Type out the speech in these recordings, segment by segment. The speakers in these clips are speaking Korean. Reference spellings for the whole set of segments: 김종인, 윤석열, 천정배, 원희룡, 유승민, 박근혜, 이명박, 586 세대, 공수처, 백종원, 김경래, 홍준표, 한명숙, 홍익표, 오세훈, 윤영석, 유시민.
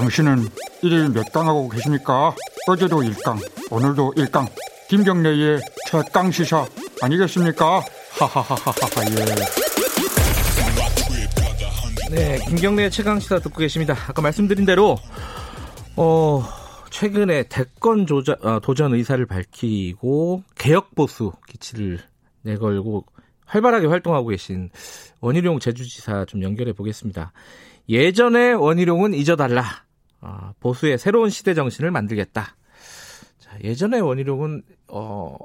당신은 일일 몇 강하고 계십니까? 어제도 1강, 오늘도 1강. 김경래의 최강 시사 아니겠습니까? 하하하하하. 예. 네, 김경래의 최강 시사 듣고 계십니다. 아까 말씀드린 대로 최근에 대권 도전 의사를 밝히고 개혁 보수 기치를 내걸고 활발하게 활동하고 계신 원희룡 제주지사 좀 연결해 보겠습니다. 예전에 원희룡은 잊어달라. 보수의 새로운 시대 정신을 만들겠다. 자, 예전의 원희룡은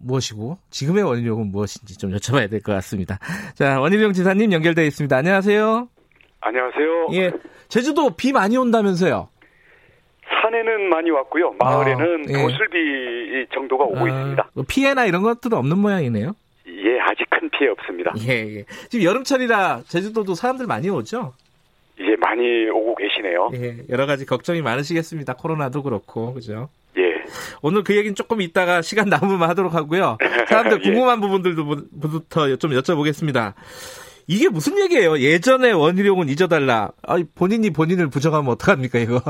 무엇이고 지금의 원희룡은 무엇인지 좀 여쭤봐야 될 것 같습니다. 자, 원희룡 지사님 연결되어 있습니다. 안녕하세요. 안녕하세요. 예, 제주도 비 많이 온다면서요? 산에는 많이 왔고요. 마을에는 거슬비 정도가 오고 있습니다. 피해나 이런 것들은 없는 모양이네요. 예, 아직 큰 피해 없습니다. 예, 예. 지금 여름철이라 제주도도 사람들 많이 오죠? 예, 많이 오고 계시네요. 예, 여러 가지 걱정이 많으시겠습니다. 코로나도 그렇고, 그죠? 예. 오늘 그 얘기는 조금 이따가 시간 남으면 하도록 하고요. 사람들 궁금한 부분들부터 좀 여쭤보겠습니다. 이게 무슨 얘기예요? 예전에 원희룡은 잊어달라. 아니, 본인이 본인을 부정하면 어떡합니까, 이거?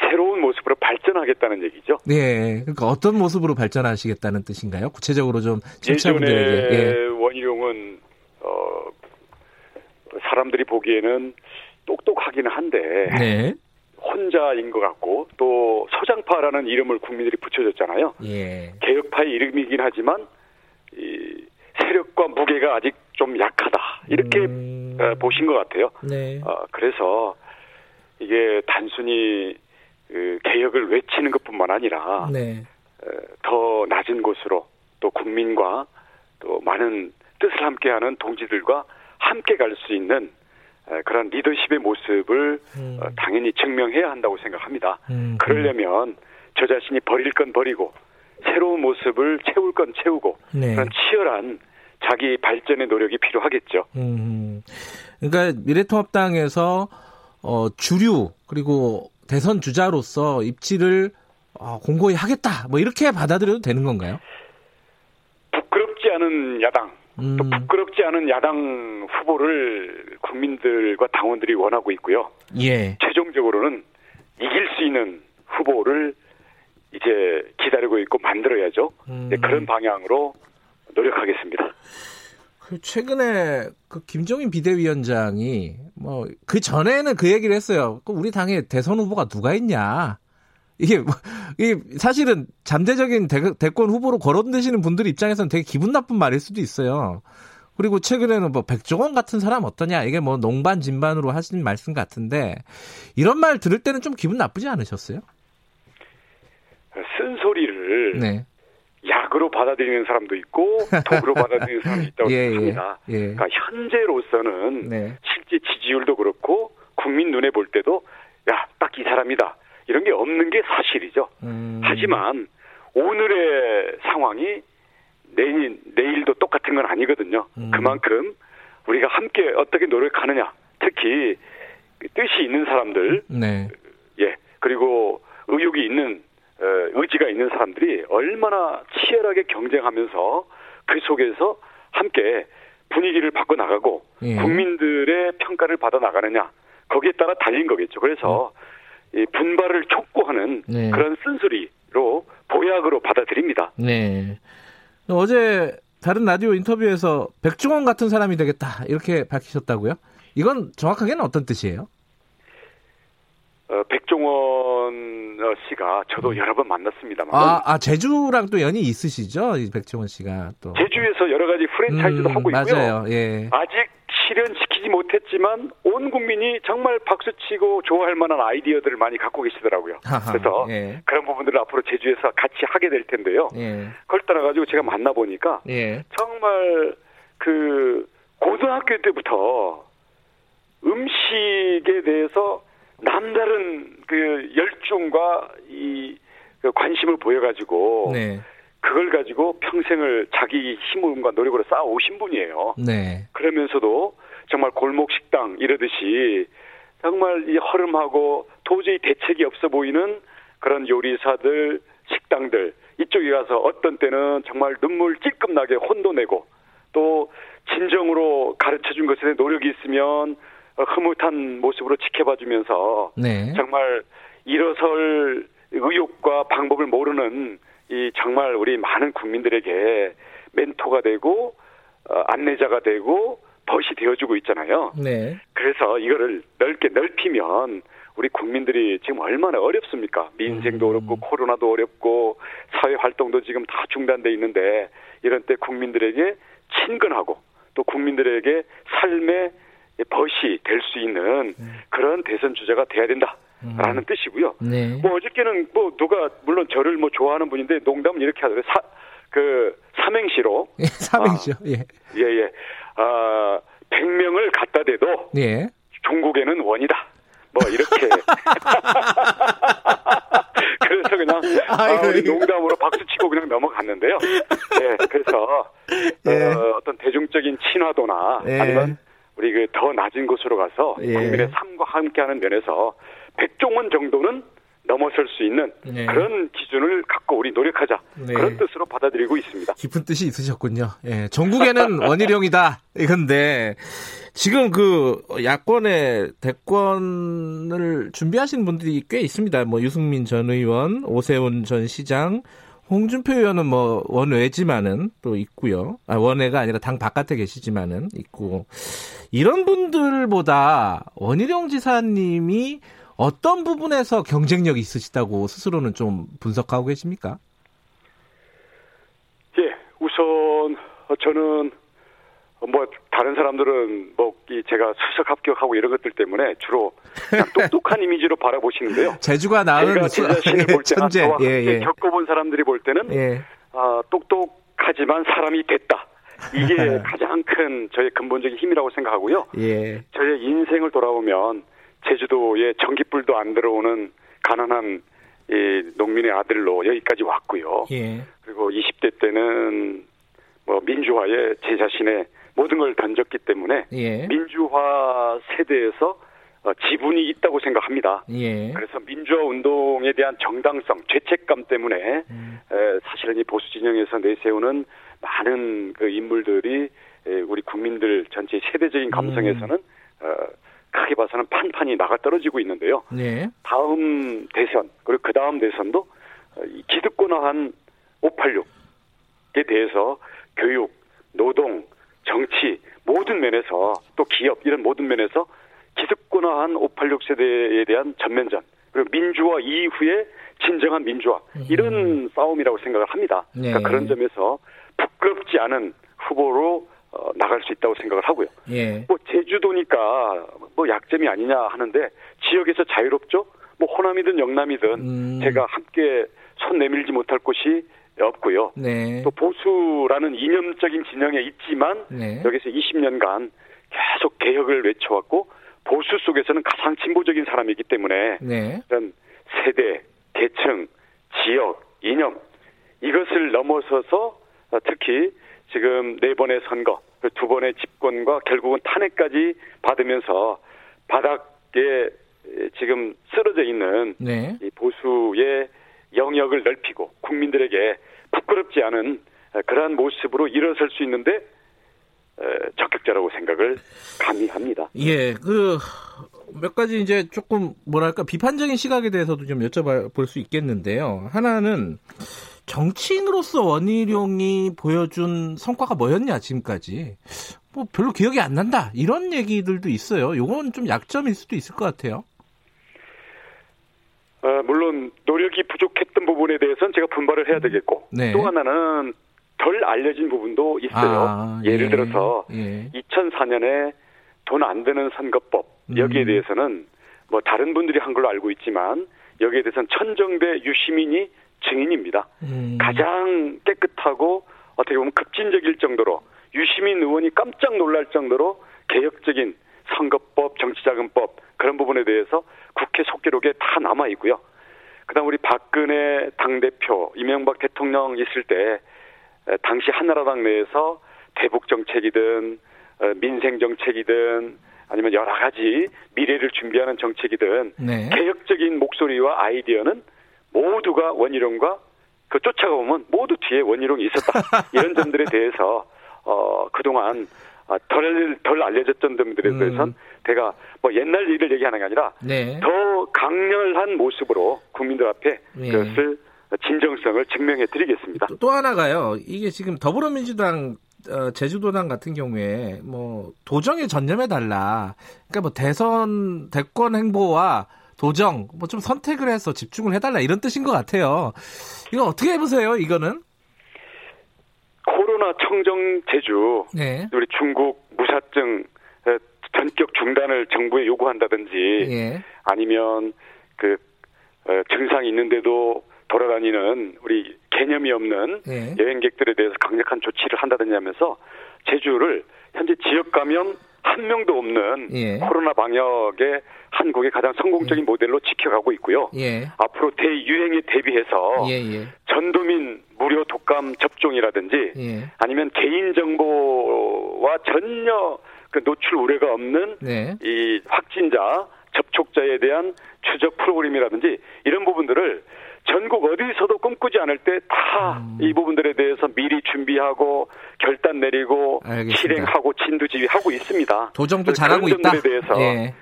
새로운 모습으로 발전하겠다는 얘기죠. 네, 그러니까 어떤 모습으로 발전하시겠다는 뜻인가요? 구체적으로 좀 청취자분들에게. 예전에 원희룡은 사람들이 보기에는 똑똑하긴 한데 네. 혼자인 것 같고 또 서장파라는 이름을 국민들이 붙여줬잖아요. 예. 개혁파의 이름이긴 하지만 이 세력과 무게가 아직 좀 약하다 이렇게 보신 것 같아요. 네. 그래서 이게 단순히 그 개혁을 외치는 것뿐만 아니라 네. 더 낮은 곳으로 또 국민과 또 많은 뜻을 함께하는 동지들과 함께 갈 수 있는 그런 리더십의 모습을 당연히 증명해야 한다고 생각합니다. 그러려면 저 자신이 버릴 건 버리고 새로운 모습을 채울 건 채우고 네. 그런 치열한 자기 발전의 노력이 필요하겠죠. 그러니까 미래통합당에서 주류 그리고 대선 주자로서 입지를 공고히 하겠다. 뭐 이렇게 받아들여도 되는 건가요? 부끄럽지 않은 야당, 또 부끄럽지 않은 야당 후보를 국민들과 당원들이 원하고 있고요. 예. 최종적으로는 이길 수 있는 후보를 이제 기다리고 있고 만들어야죠. 네, 그런 방향으로 노력하겠습니다. 최근에 그 김종인 비대위원장이 뭐 그 전에는 그 얘기를 했어요. 우리 당에 대선 후보가 누가 있냐. 이게 사실은 잠재적인 대권 후보로 거론되시는 분들 입장에서는 되게 기분 나쁜 말일 수도 있어요. 그리고 최근에는 뭐 백종원 같은 사람 어떠냐. 이게 뭐 농반 진반으로 하신 말씀 같은데 이런 말 들을 때는 좀 기분 나쁘지 않으셨어요? 쓴소리를 네. 약으로 받아들이는 사람도 있고 독으로 받아들이는 사람도 있다고 생각합니다. 예, 예. 그러니까 현재로서는 네. 실제 지지율도 그렇고 국민 눈에 볼 때도 야, 딱 이 사람이다. 이런 게 없는 게 사실이죠. 하지만 오늘의 상황이 내일도 똑같은 건 아니거든요. 그만큼 우리가 함께 어떻게 노력하느냐. 특히 뜻이 있는 사람들 네. 예 그리고 의욕이 있는 의지가 있는 사람들이 얼마나 치열하게 경쟁하면서 그 속에서 함께 분위기를 바꿔나가고 예. 국민들의 평가를 받아나가느냐 거기에 따라 달린 거겠죠. 그래서 이 분발을 촉구하는 네. 그런 쓴소리로 보약으로 받아들입니다. 네. 어제 다른 라디오 인터뷰에서 백종원 같은 사람이 되겠다 이렇게 밝히셨다고요? 이건 정확하게는 어떤 뜻이에요? 백종원 씨가 저도 여러 번 만났습니다만. 제주랑 또 연이 있으시죠? 이 백종원 씨가 또. 제주에서 여러 가지 프랜차이즈도 하고 있고요. 맞아요. 예. 아직 실현시키지 못했지만 온 국민이 정말 박수치고 좋아할 만한 아이디어들을 많이 갖고 계시더라고요. 하하, 그래서 예. 그런 부분들을 앞으로 제주에서 같이 하게 될 텐데요. 예. 그걸 따라가지고 제가 만나보니까 예. 정말 그 고등학교 때부터 음식에 대해서 남다른 그 열중과 이 관심을 보여가지고 네. 그걸 가지고 평생을 자기 힘과 노력으로 쌓아오신 분이에요. 네. 그러면서도 정말 골목식당 이러듯이 정말 이 허름하고 도저히 대책이 없어 보이는 그런 요리사들, 식당들 이쪽에 가서 어떤 때는 정말 눈물 찔끔 나게 혼도 내고 또 진정으로 가르쳐준 것에 대한 노력이 있으면 흐뭇한 모습으로 지켜봐주면서 네. 정말 일어설 의욕과 방법을 모르는 이 정말 우리 많은 국민들에게 멘토가 되고 안내자가 되고 벗이 되어주고 있잖아요. 네. 그래서 이거를 넓게 넓히면 우리 국민들이 지금 얼마나 어렵습니까? 민생도 어렵고 코로나도 어렵고 사회활동도 지금 다 중단돼 있는데 이런 때 국민들에게 친근하고 또 국민들에게 삶의 벗이 될 수 있는 그런 대선 주자가 돼야 된다라는 뜻이고요. 네. 뭐 어저께는 뭐 누가 물론 저를 뭐 좋아하는 분인데 농담은 이렇게 하더래요. 삼행시로 예, 삼행시요. 아, 예. 예, 예. 아, 100명을 갖다 대도 예. 종국에는 원이다. 뭐 이렇게. 그래서 그냥 농담으로 박수치고 그냥 넘어갔는데요. 예, 그래서 예. 어떤 대중적인 친화도나 예. 아니면 우리 그 더 낮은 곳으로 가서 예. 국민의 삶과 함께하는 면에서 백종원 정도는 넘어설 수 있는 네. 그런 기준을 갖고 우리 노력하자 네. 그런 뜻으로 받아들이고 있습니다. 깊은 뜻이 있으셨군요. 예, 전국에는 원희룡이다 이건데 지금 그 야권의 대권을 준비하시는 분들이 꽤 있습니다. 뭐 유승민 전 의원, 오세훈 전 시장, 홍준표 의원은 뭐 원외지만은 또 있고요. 아, 원외가 아니라 당 바깥에 계시지만은 있고 이런 분들보다 원희룡 지사님이 어떤 부분에서 경쟁력이 있으시다고 스스로는 좀 분석하고 계십니까? 예, 우선 저는 뭐 다른 사람들은 뭐 제가 수석 합격하고 이런 것들 때문에 주로 똑똑한 이미지로 바라보시는데요. 제주가 나은 자신을 볼 때나 저와 함께 겪어본 사람들이 볼 때는 예. 똑똑하지만 사람이 됐다. 이게 가장 큰 저의 근본적인 힘이라고 생각하고요. 예. 저의 인생을 돌아보면 제주도에 전기불도 안 들어오는 가난한 농민의 아들로 여기까지 왔고요. 예. 그리고 20대 때는 뭐 민주화에 제 자신의 모든 걸 던졌기 때문에 예. 민주화 세대에서 지분이 있다고 생각합니다. 예. 그래서 민주화 운동에 대한 정당성, 죄책감 때문에 사실은 이 보수 진영에서 내세우는 많은 그 인물들이 우리 국민들 전체의 세대적인 감성에서는 크게 봐서는 판판이 나가 떨어지고 있는데요. 네. 다음 대선 그리고 그 다음 대선도 이 기득권화한 586에 대해서 교육, 노동, 정치 모든 면에서 또 기업 이런 모든 면에서 기득권화한 586 세대에 대한 전면전 그리고 민주화 이후에 진정한 민주화 이런 싸움이라고 생각을 합니다. 네. 그러니까 그런 점에서 부끄럽지 않은 후보로 나갈 수 있다고 생각을 하고요. 예. 뭐 제주도니까 뭐 약점이 아니냐 하는데 지역에서 자유롭죠. 뭐 호남이든 영남이든 제가 함께 손 내밀지 못할 곳이 없고요. 네. 또 보수라는 이념적인 진영에 있지만 네. 여기서 20년간 계속 개혁을 외쳐왔고 보수 속에서는 가장 진보적인 사람이기 때문에 네. 이런 세대, 계층, 지역, 이념 이것을 넘어서서 특히 지금 4번의 선거, 2번의 집권과 결국은 탄핵까지 받으면서 바닥에 지금 쓰러져 있는 네. 이 보수의 영역을 넓히고 국민들에게 부끄럽지 않은 그러한 모습으로 일어설 수 있는데 적격자라고 생각을 감히 합니다. 예, 그 몇 가지 이제 조금 뭐랄까 비판적인 시각에 대해서도 좀 여쭤볼 수 있겠는데요. 하나는 정치인으로서 원희룡이 보여준 성과가 뭐였냐 지금까지 뭐 별로 기억이 안 난다 이런 얘기들도 있어요. 이건 좀 약점일 수도 있을 것 같아요. 물론 노력이 부족했던 부분에 대해서는 제가 분발을 해야 되겠고 네. 또 하나는 덜 알려진 부분도 있어요. 예를 들어서 2004년에 돈 안 드는 선거법 여기에 대해서는 뭐 다른 분들이 한 걸로 알고 있지만 여기에 대해서는 천정배 유시민이 증인입니다. 가장 깨끗하고 어떻게 보면 급진적일 정도로 유시민 의원이 깜짝 놀랄 정도로 개혁적인 선거법, 정치자금법 그런 부분에 대해서 국회 속기록에 다 남아 있고요. 그다음 우리 박근혜 당대표, 이명박 대통령 있을 때 당시 한나라당 내에서 대북 정책이든 민생 정책이든 아니면 여러 가지 미래를 준비하는 정책이든 네. 개혁적인 목소리와 아이디어는 모두가 원희룡과 그 쫓아가보면 모두 뒤에 원희룡이 있었다. 이런 점들에 대해서 그동안 덜 알려졌던 점들에 대해서는 제가 뭐 옛날 일을 얘기하는 게 아니라 네. 더 강렬한 모습으로 국민들 앞에 네. 그것을 진정성을 증명해 드리겠습니다. 또 하나가요. 이게 지금 더불어민주당 제주도당 같은 경우에 뭐 도정에 전념해 달라. 그러니까 뭐 대선 대권 행보와 도정 뭐 좀 선택을 해서 집중을 해달라 이런 뜻인 것 같아요. 이거 어떻게 해보세요? 이거는? 코로나 청정 제주 네. 우리 중국 무사증 전격 중단을 정부에 요구한다든지 네. 아니면 그 증상이 있는데도 돌아다니는 우리 개념이 없는 네. 여행객들에 대해서 강력한 조치를 한다든지 하면서 제주를 현재 지역 감염 한 명도 없는 예. 코로나 방역의 한국의 가장 성공적인 예. 모델로 지켜가고 있고요. 예. 앞으로 대유행에 대비해서 예예. 전도민 무료 독감 접종이라든지 예. 아니면 개인정보와 전혀 그 노출 우려가 없는 예. 이 확진자 접촉자에 대한 추적 프로그램이라든지 이런 부분들을 전국 어디서도 꿈꾸지 않을 때 다 이 부분들에 대해서 미리 준비하고 결단 내리고 알겠습니다. 실행하고 진두지휘하고 있습니다. 도정도 잘하고 있다. 그런 점들에 대해서 예.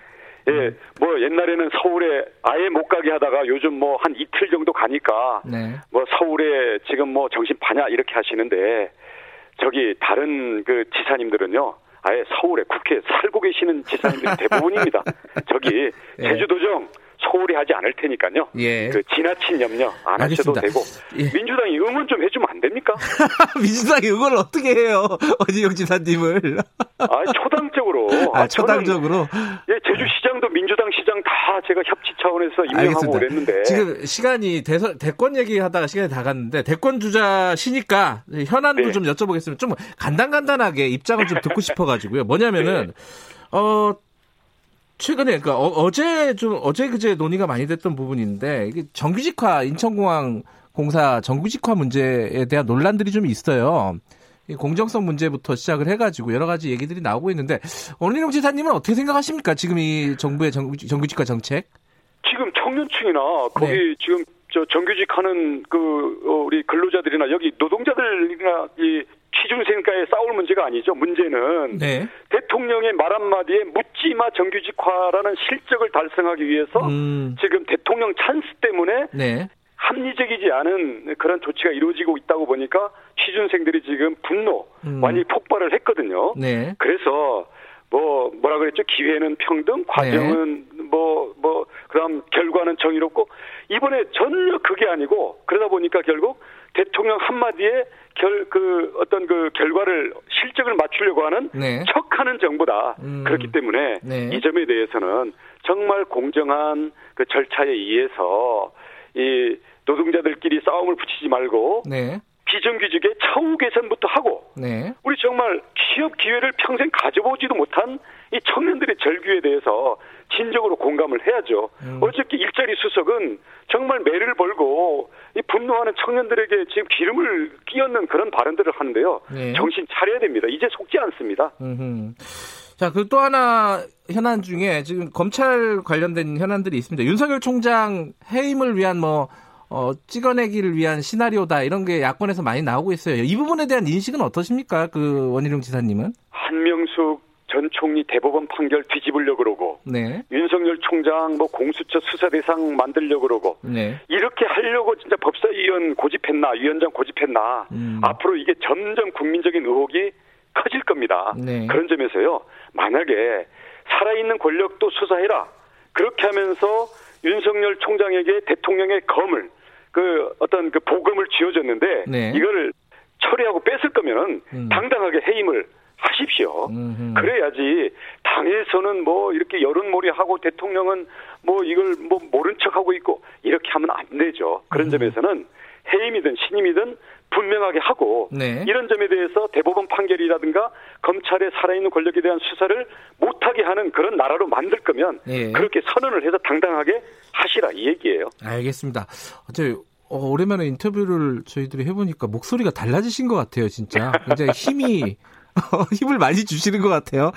예, 뭐 옛날에는 서울에 아예 못 가게 하다가 요즘 뭐 한 이틀 정도 가니까 네. 뭐 서울에 지금 뭐 정신 파냐 이렇게 하시는데 저기 다른 그 지사님들은요. 아예 서울에 국회에 살고 계시는 지사님들이 대부분입니다. 저기 제주도정 소홀히 하지 않을 테니까요. 예. 그 지나친 염려 안 알겠습니다. 하셔도 되고 예. 민주당이 응원 좀 해주면 안 됩니까? 민주당이 응원을 어떻게 해요? 원희룡 지사님을. 초당적으로. 초당적으로. 예, 제주시장도 민주당 시장 다 제가 협치 차원에서 임명하고 그랬는데. 지금 시간이 대권 얘기하다가 시간이 다 갔는데 대권 주자시니까 현안도 네. 좀 여쭤보겠습니다. 좀 간단하게 입장을 좀 듣고 싶어가지고요. 뭐냐면은 네. 최근에 그러니까 어제 그제 논의가 많이 됐던 부분인데 이게 정규직화 인천공항 공사 정규직화 문제에 대한 논란들이 좀 있어요. 공정성 문제부터 시작을 해가지고 여러 가지 얘기들이 나오고 있는데 원희룡 지사님은 어떻게 생각하십니까? 지금 이 정부의 정규직화 정책? 지금 청년층이나 거기 네. 지금 저 정규직하는 그 우리 근로자들이나 여기 노동자들이나 이 취준생과의 싸울 문제가 아니죠. 문제는 네. 대통령의 말 한마디에 묻지마 정규직화라는 실적을 달성하기 위해서 지금 대통령 찬스 때문에 네. 합리적이지 않은 그런 조치가 이루어지고 있다고 보니까 취준생들이 지금 분노 많이 폭발을 했거든요. 네. 그래서 뭐라 그랬죠? 기회는 평등, 과정은 네. 그다음 결과는 정의롭고 이번에 전혀 그게 아니고 그러다 보니까 결국 대통령 한마디에 결과를 실적을 맞추려고 하는 네. 척하는 정부다. 그렇기 때문에 네. 이 점에 대해서는 정말 공정한 그 절차에 의해서 이 노동자들끼리 싸움을 붙이지 말고 네. 비정규직의 처우 개선부터 하고 네. 우리 정말 취업 기회를 평생 가져보지도 못한 이 청년들의 절규에 대해서 진정으로 공감을 해야죠. 어저께 일자리 수석은 정말 매를 벌고 이 분노하는 청년들에게 지금 기름을 끼얹는 그런 발언들을 하는데요. 네. 정신 차려야 됩니다. 이제 속지 않습니다. 자, 그리고 또 하나 현안 중에 지금 검찰 관련된 현안들이 있습니다. 윤석열 총장 해임을 위한 찍어내기를 위한 시나리오다 이런 게 야권에서 많이 나오고 있어요. 이 부분에 대한 인식은 어떠십니까? 그 원희룡 지사님은? 한명숙 전 총리 대법원 판결 뒤집으려고 그러고 네. 윤석열 총장 공수처 수사 대상 만들려고 그러고 네. 이렇게 하려고 진짜 법사위원 고집했나 위원장 고집했나 앞으로 이게 점점 국민적인 의혹이 커질 겁니다. 네. 그런 점에서요. 만약에 살아있는 권력도 수사해라. 그렇게 하면서 윤석열 총장에게 대통령의 검을 복음을 쥐어줬는데 네. 이걸 처리하고 뺏을 거면은 당당하게 해임을 하십시오. 그래야지 당에서는 이렇게 여론몰이하고 대통령은 이걸 모른 척하고 있고 이렇게 하면 안 되죠. 그런 점에서는 해임이든 신임이든 분명하게 하고 네. 이런 점에 대해서 대법원 판결이라든가 검찰의 살아있는 권력에 대한 수사를 못하게 하는 그런 나라로 만들 거면 네. 그렇게 선언을 해서 당당하게 하시라 이 얘기예요. 알겠습니다. 어제 오랜만에 인터뷰를 저희들이 해보니까 목소리가 달라지신 것 같아요. 진짜 굉장히 힘을 많이 주시는 것 같아요.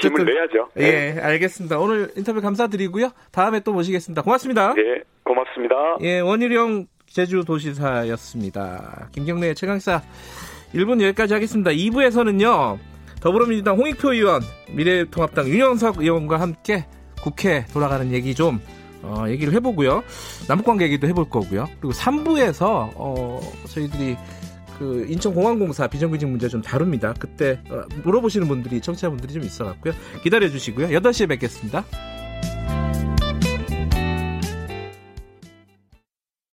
힘을 내야죠. 네. 예, 알겠습니다. 오늘 인터뷰 감사드리고요. 다음에 또 모시겠습니다. 고맙습니다. 예, 고맙습니다. 예, 원희룡 제주도시사였습니다. 김경래의 최강시사 1분 여기까지 하겠습니다. 2부에서는요. 더불어민주당 홍익표 의원, 미래통합당 윤영석 의원과 함께 국회 돌아가는 얘기 좀 얘기를 해보고요. 남북관계 얘기도 해볼 거고요. 그리고 3부에서 저희들이 그 인천공항공사 비정규직 문제 좀 다룹니다. 그때 물어보시는 분들이, 청취자분들이 좀 있어갖고요. 기다려주시고요. 8시에 뵙겠습니다.